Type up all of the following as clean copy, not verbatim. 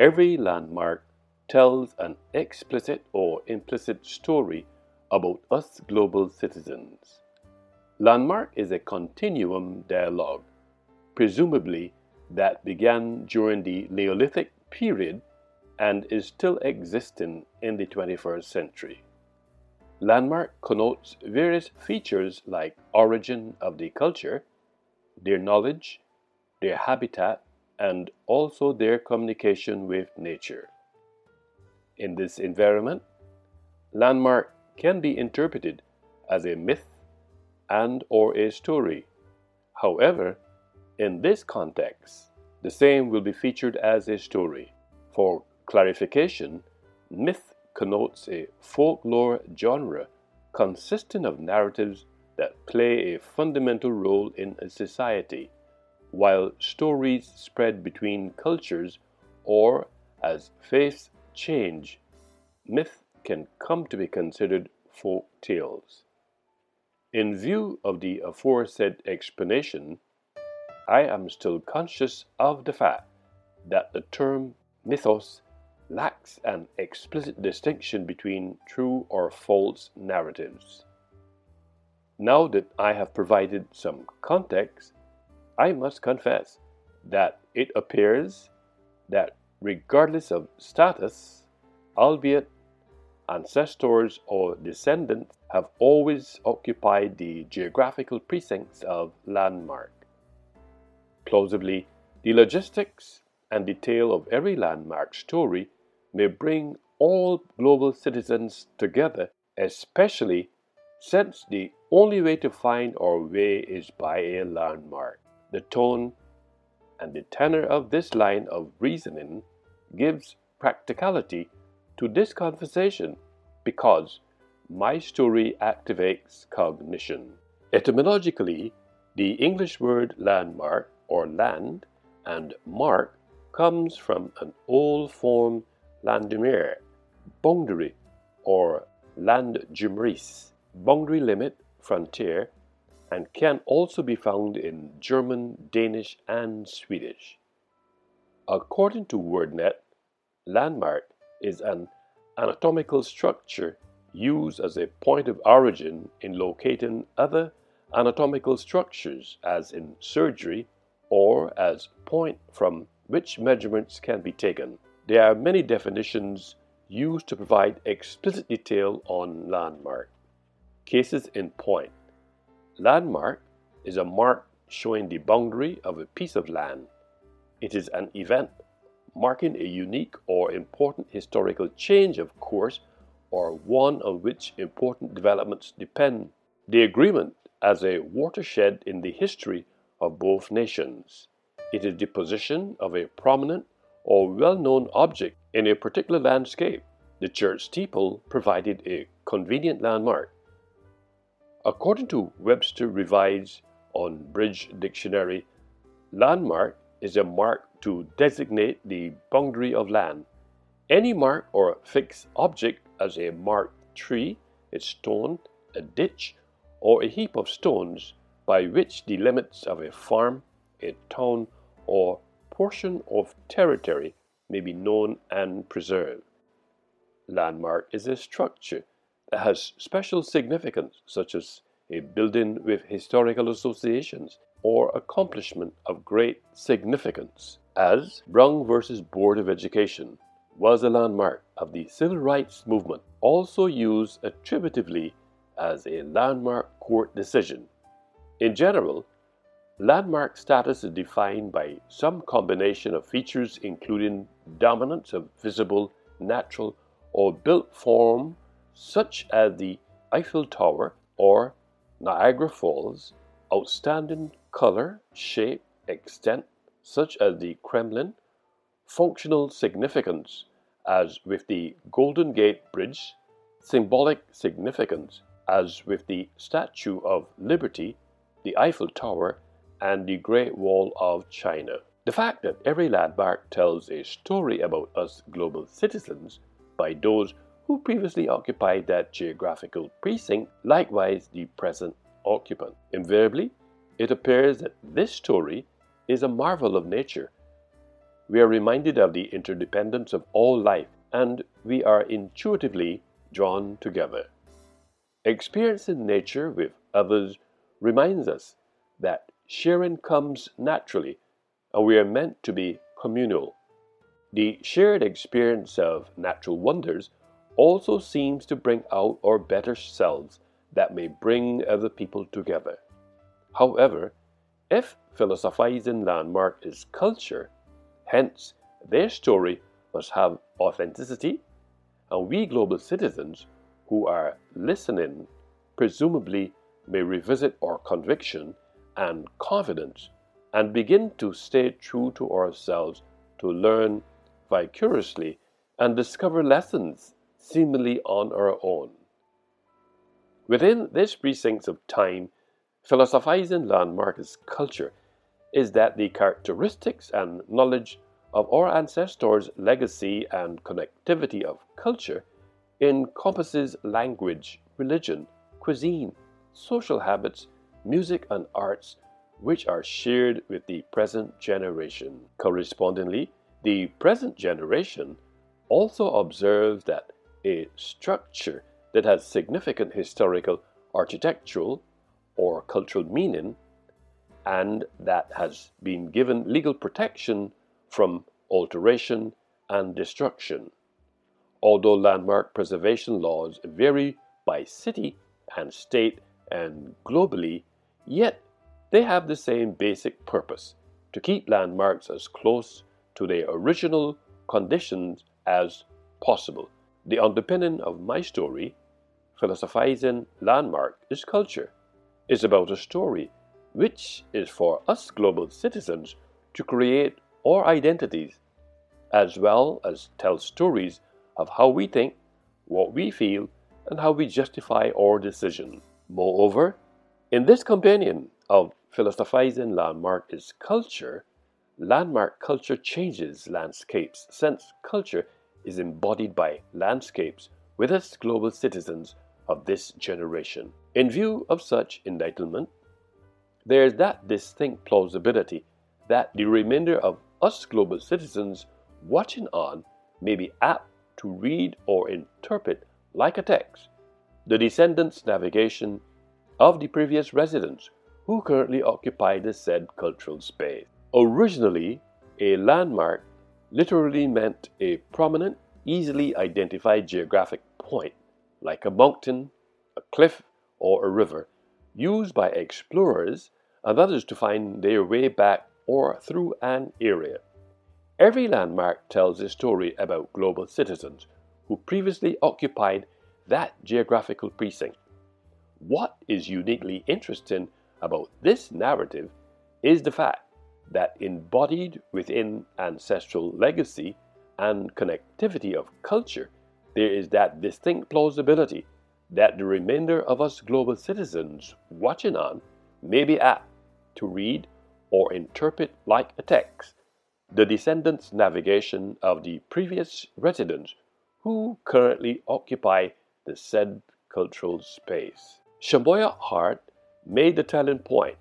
Every landmark tells an explicit or implicit story about us global citizens. Landmark is a continuum dialogue, presumably that began during the Neolithic period and is still existing in the 21st century. Landmark connotes various features like origin of the culture, their knowledge, their habitat, and also their communication with nature. In this environment, landmark can be interpreted as a myth and or a story. However, in this context, the same will be featured as a story. For clarification, myth connotes a folklore genre consisting of narratives that play a fundamental role in a society, while stories spread between cultures or as faiths change, myth can come to be considered folk tales. In view of the aforesaid explanation, I am still conscious of the fact that the term mythos lacks an explicit distinction between true or false narratives. Now that I have provided some context, I must confess that it appears that regardless of status, albeit ancestors or descendants have always occupied the geographical precincts of landmark. Plausibly, the logistics and detail of every landmark story may bring all global citizens together, especially since the only way to find our way is by a landmark. The tone and the tenor of this line of reasoning gives practicality to this conversation because my story activates cognition. Etymologically, the English word landmark or land and mark comes from an old form landmeer, boundary or landgrenze, boundary limit, frontier, and can also be found in German, Danish, and Swedish. According to WordNet, landmark is an anatomical structure used as a point of origin in locating other anatomical structures, as in surgery, or as point from which measurements can be taken. There are many definitions used to provide explicit detail on landmark. Cases in point. Landmark is a mark showing the boundary of a piece of land. It is an event marking a unique or important historical change of course or one on which important developments depend. The agreement as a watershed in the history of both nations. It is the position of a prominent or well-known object in a particular landscape. The church steeple provided a convenient landmark. According to Webster Revised on Bridge Dictionary, landmark is a mark to designate the boundary of land. Any mark or fixed object as a marked tree, a stone, a ditch, or a heap of stones by which the limits of a farm, a town, or portion of territory may be known and preserved. Landmark is a structure that has special significance, such as a building with historical associations or accomplishment of great significance, as Brown v. Board of Education was a landmark of the Civil Rights Movement, also used attributively as a landmark court decision. In general, landmark status is defined by some combination of features including dominance of visible, natural, or built form such as the Eiffel Tower or Niagara Falls, outstanding color, shape, extent such as the Kremlin, functional significance as with the Golden Gate Bridge, symbolic significance as with the Statue of Liberty, the Eiffel Tower, and the Great Wall of China. The fact that every landmark tells a story about us global citizens by those who previously occupied that geographical precinct, likewise the present occupant. Invariably, it appears that this story is a marvel of nature, We are reminded of the interdependence of all life, and we are intuitively drawn together. Experiencing nature with others reminds us that sharing comes naturally, and we are meant to be communal. The shared experience of natural wonders also seems to bring out our better selves that may bring other people together. However, if philosophizing landmark is culture, hence their story must have authenticity, and we global citizens who are listening presumably may revisit our conviction and confidence and begin to stay true to ourselves to learn vicariously and discover lessons seemingly on our own. Within these precincts of time, philosophizing landmark as culture is that the characteristics and knowledge of our ancestors' legacy and connectivity of culture encompasses language, religion, cuisine, social habits, music and arts, which are shared with the present generation. Correspondingly, the present generation also observes that a structure that has significant historical, architectural, or cultural meaning, and that has been given legal protection from alteration and destruction. Although landmark preservation laws vary by city and state and globally, yet they have the same basic purpose, to keep landmarks as close to their original conditions as possible. The underpinning of my story, Philosophizing Landmark is Culture, is about a story which is for us global citizens to create our identities, as well as tell stories of how we think, what we feel, and how we justify our decision. Moreover, in this companion of Philosophizing Landmark is Culture, landmark culture changes landscapes, since culture is embodied by landscapes with us global citizens of this generation. In view of such entitlement, there is that distinct plausibility that the remainder of us global citizens watching on may be apt to read or interpret like a text the descendants' navigation of the previous residents who currently occupy the said cultural space. Originally, a landmark literally meant a prominent, easily identified geographic point, like a mountain, a cliff, or a river, used by explorers and others to find their way back or through an area. Every landmark tells a story about global citizens who previously occupied that geographical precinct. What is uniquely interesting about this narrative is the fact that embodied within ancestral legacy and connectivity of culture, there is that distinct plausibility that the remainder of us global citizens watching on may be apt to read or interpret like a text the descendants' navigation of the previous residents who currently occupy the said cultural space. Shamboya Hart made the telling point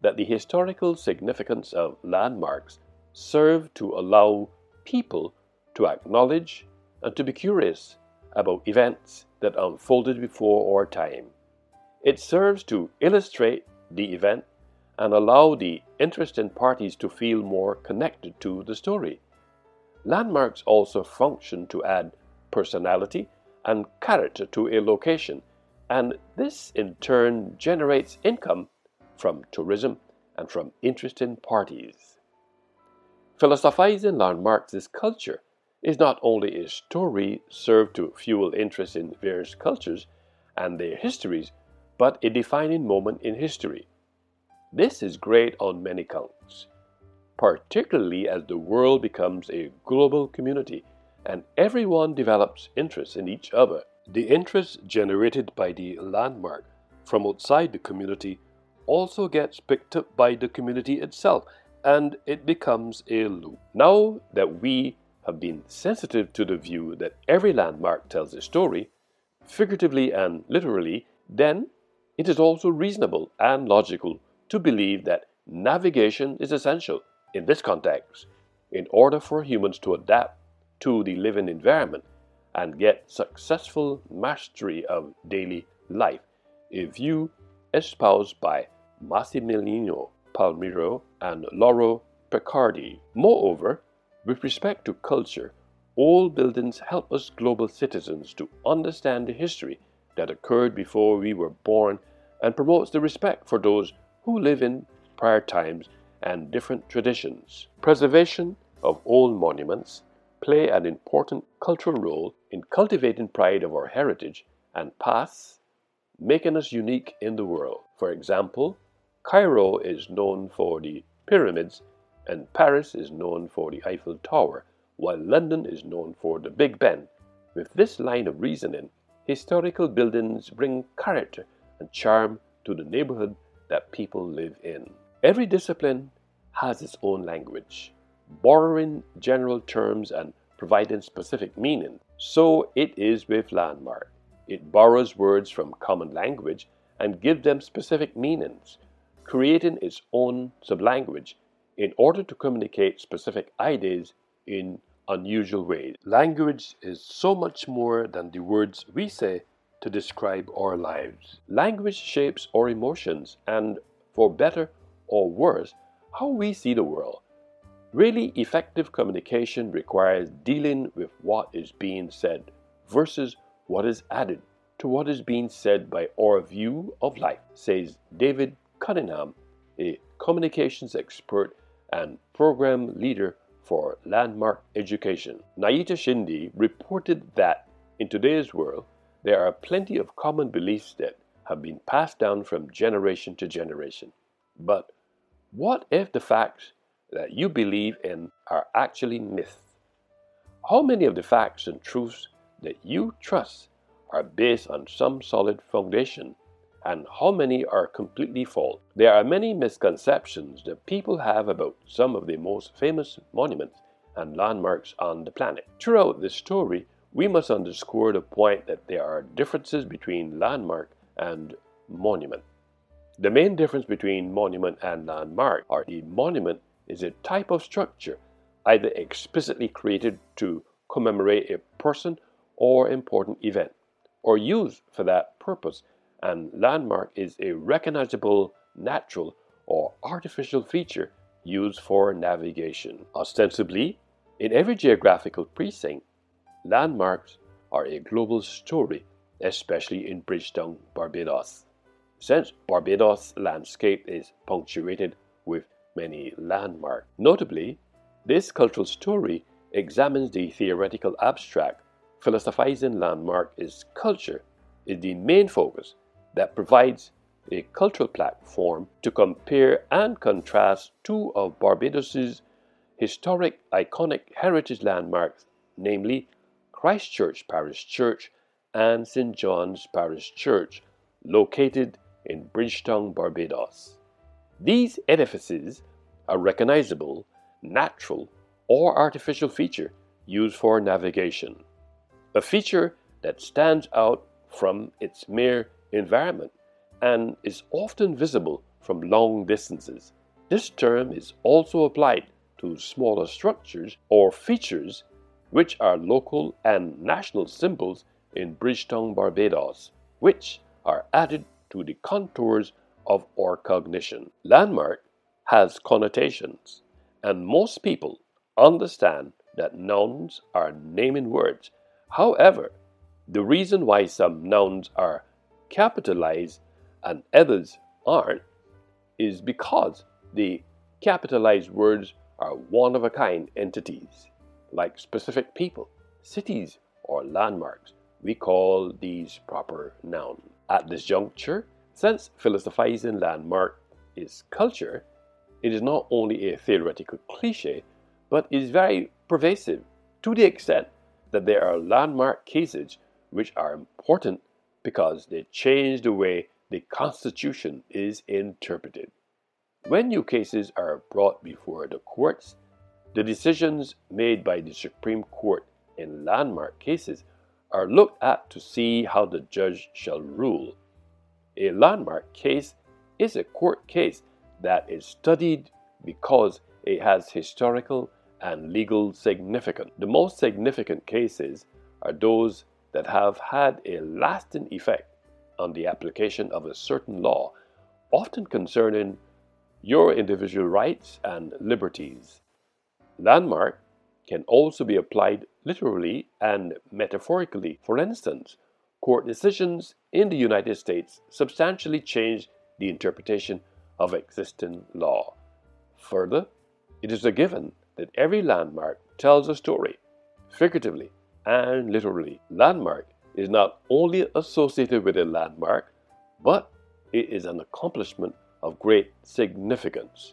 that the historical significance of landmarks serve to allow people to acknowledge and to be curious about events that unfolded before our time. It serves to illustrate the event and allow the interested parties to feel more connected to the story. Landmarks also function to add personality and character to a location, and this in turn generates income from tourism and from interested parties. Philosophizing landmarks as culture is not only a story served to fuel interest in various cultures and their histories, but a defining moment in history. This is great on many counts, particularly as the world becomes a global community and everyone develops interest in each other. The interest generated by the landmark from outside the community also gets picked up by the community itself, and it becomes a loop. Now that we have been sensitive to the view that every landmark tells a story, figuratively and literally, then it is also reasonable and logical to believe that navigation is essential in this context. in order for humans to adapt to the living environment and get successful mastery of daily life, a view espoused by Massimiliano Palmiro and Lauro Piccardi. Moreover, with respect to culture, all buildings help us global citizens to understand the history that occurred before we were born and promotes the respect for those who live in prior times and different traditions. Preservation of old monuments play an important cultural role in cultivating pride of our heritage and past, making us unique in the world. For example, Cairo is known for the pyramids and Paris is known for the Eiffel Tower, while London is known for the Big Ben. With this line of reasoning, historical buildings bring character and charm to the neighborhood that people live in. Every discipline has its own language, borrowing general terms and providing specific meaning. So it is with landmark. It borrows words from common language and gives them specific meanings, creating its own sublanguage in order to communicate specific ideas in unusual ways. Language is so much more than the words we say to describe our lives. Language shapes our emotions and, for better or worse, how we see the world. Really effective communication requires dealing with what is being said versus what is added to what is being said by our view of life, says David Cunningham, a communications expert and program leader for Landmark Education. Naita Shindy reported that in today's world, there are plenty of common beliefs that have been passed down from generation to generation. But what if the facts that you believe in are actually myths? How many of the facts and truths that you trust are based on some solid foundation, and how many are completely false? There are many misconceptions that people have about some of the most famous monuments and landmarks on the planet. Throughout this story, we must underscore the point that there are differences between landmark and monument. The main difference between monument and landmark are the monument is a type of structure, either explicitly created to commemorate a person or important event, or used for that purpose, and landmark is a recognizable natural or artificial feature used for navigation. Ostensibly, in every geographical precinct, landmarks are a global story, especially in Bridgetown, Barbados. Since Barbados' landscape is punctuated with many landmarks. Notably, this cultural story examines the theoretical abstract. Philosophizing landmark is culture is the main focus that provides a cultural platform to compare and contrast two of Barbados' historic iconic heritage landmarks, namely Christchurch Parish Church and St John's Parish Church, located in Bridgetown, Barbados. These edifices are recognizable, natural, or artificial feature used for navigation, a feature that stands out from its mere environment and is often visible from long distances. This term is also applied to smaller structures or features which are local and national symbols in Bridgetown, Barbados, which are added to the contours of our cognition. Landmark has connotations, and most people understand that nouns are naming words. However, the reason why some nouns are capitalized and others aren't is because the capitalized words are one-of-a-kind entities, like specific people, cities, or landmarks. We call these proper nouns. At this juncture, since philosophizing landmark is culture, it is not only a theoretical cliché, but is very pervasive to the extent that there are landmark cases which are important because they change the way the Constitution is interpreted. When new cases are brought before the courts, the decisions made by the Supreme Court in landmark cases are looked at to see how the judge shall rule. A landmark case is a court case that is studied because it has historical and legal significance. The most significant cases are those that have had a lasting effect on the application of a certain law, often concerning your individual rights and liberties. Landmark can also be applied literally and metaphorically. For instance, court decisions in the United States substantially changed the interpretation of existing law. Further, it is a given that every landmark tells a story, figuratively and literally. Landmark is not only associated with a landmark, but it is an accomplishment of great significance.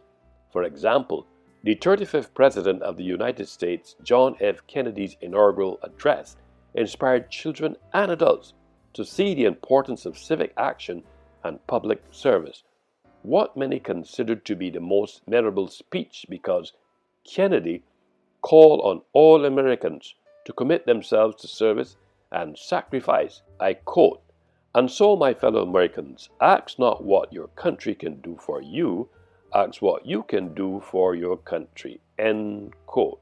For example, the 35th President of the United States, John F. Kennedy's inaugural address, inspired children and adults to see the importance of civic action and public service, what many considered to be the most memorable speech because Kennedy called on all Americans to commit themselves to service and sacrifice. I quote, "And so, my fellow Americans, ask not what your country can do for you, ask what you can do for your country." End quote.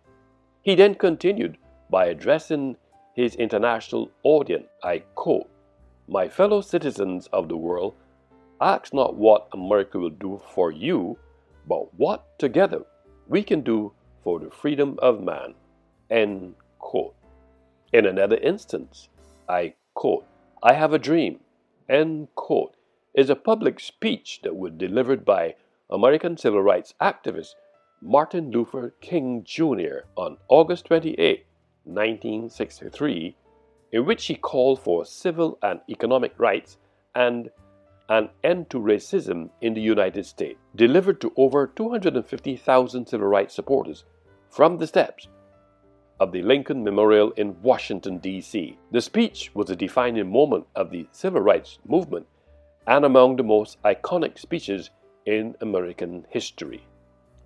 He then continued by addressing his international audience. I quote, "My fellow citizens of the world, ask not what America will do for you, but what together we can do for the freedom of man." End quote. In another instance, I quote, "I have a dream," end quote, is a public speech that was delivered by American civil rights activist Martin Luther King Jr. on August 28, 1963, in which he called for civil and economic rights and an end to racism in the United States, delivered to over 250,000 civil rights supporters from the steps of the Lincoln Memorial in Washington, D.C. The speech was a defining moment of the civil rights movement and among the most iconic speeches in American history.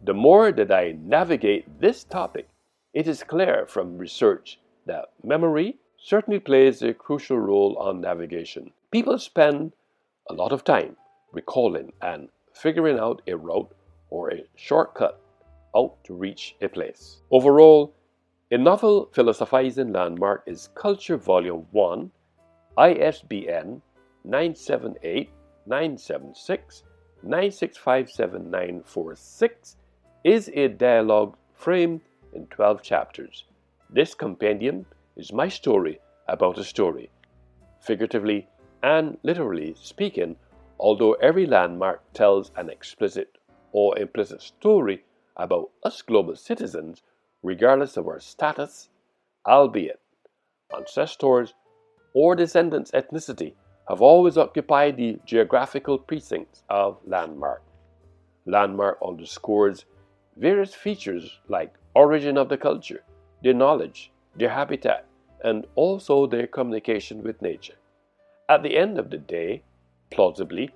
The more that I navigate this topic, it is clear from research that memory certainly plays a crucial role on navigation. People spend a lot of time recalling and figuring out a route or a shortcut out to reach a place. Overall, a novel philosophizing landmark is Culture Volume 1, ISBN 978-976-9657946, is a dialogue framed in 12 chapters. This compendium is my story about a story, figuratively and literally speaking, although every landmark tells an explicit or implicit story about us global citizens, regardless of our status, albeit ancestors or descendants' ethnicity have always occupied the geographical precincts of landmark. Landmark underscores various features like origin of the culture, their knowledge, their habitat, and also their communication with nature. At the end of the day, plausibly,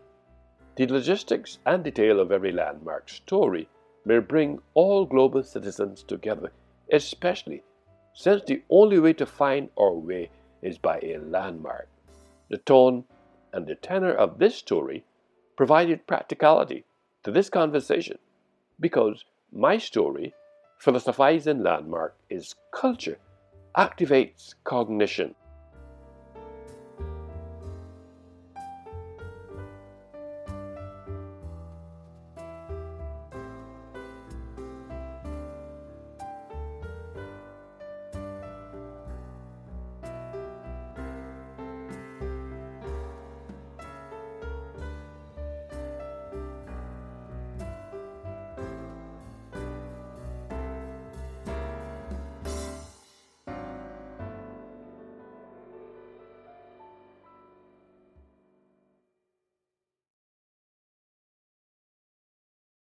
the logistics and detail of every landmark story may bring all global citizens together, especially since the only way to find our way is by a landmark. The tone and the tenor of this story provided practicality to this conversation because my story, Philosophizing Landmark, is Culture Activates Cognition.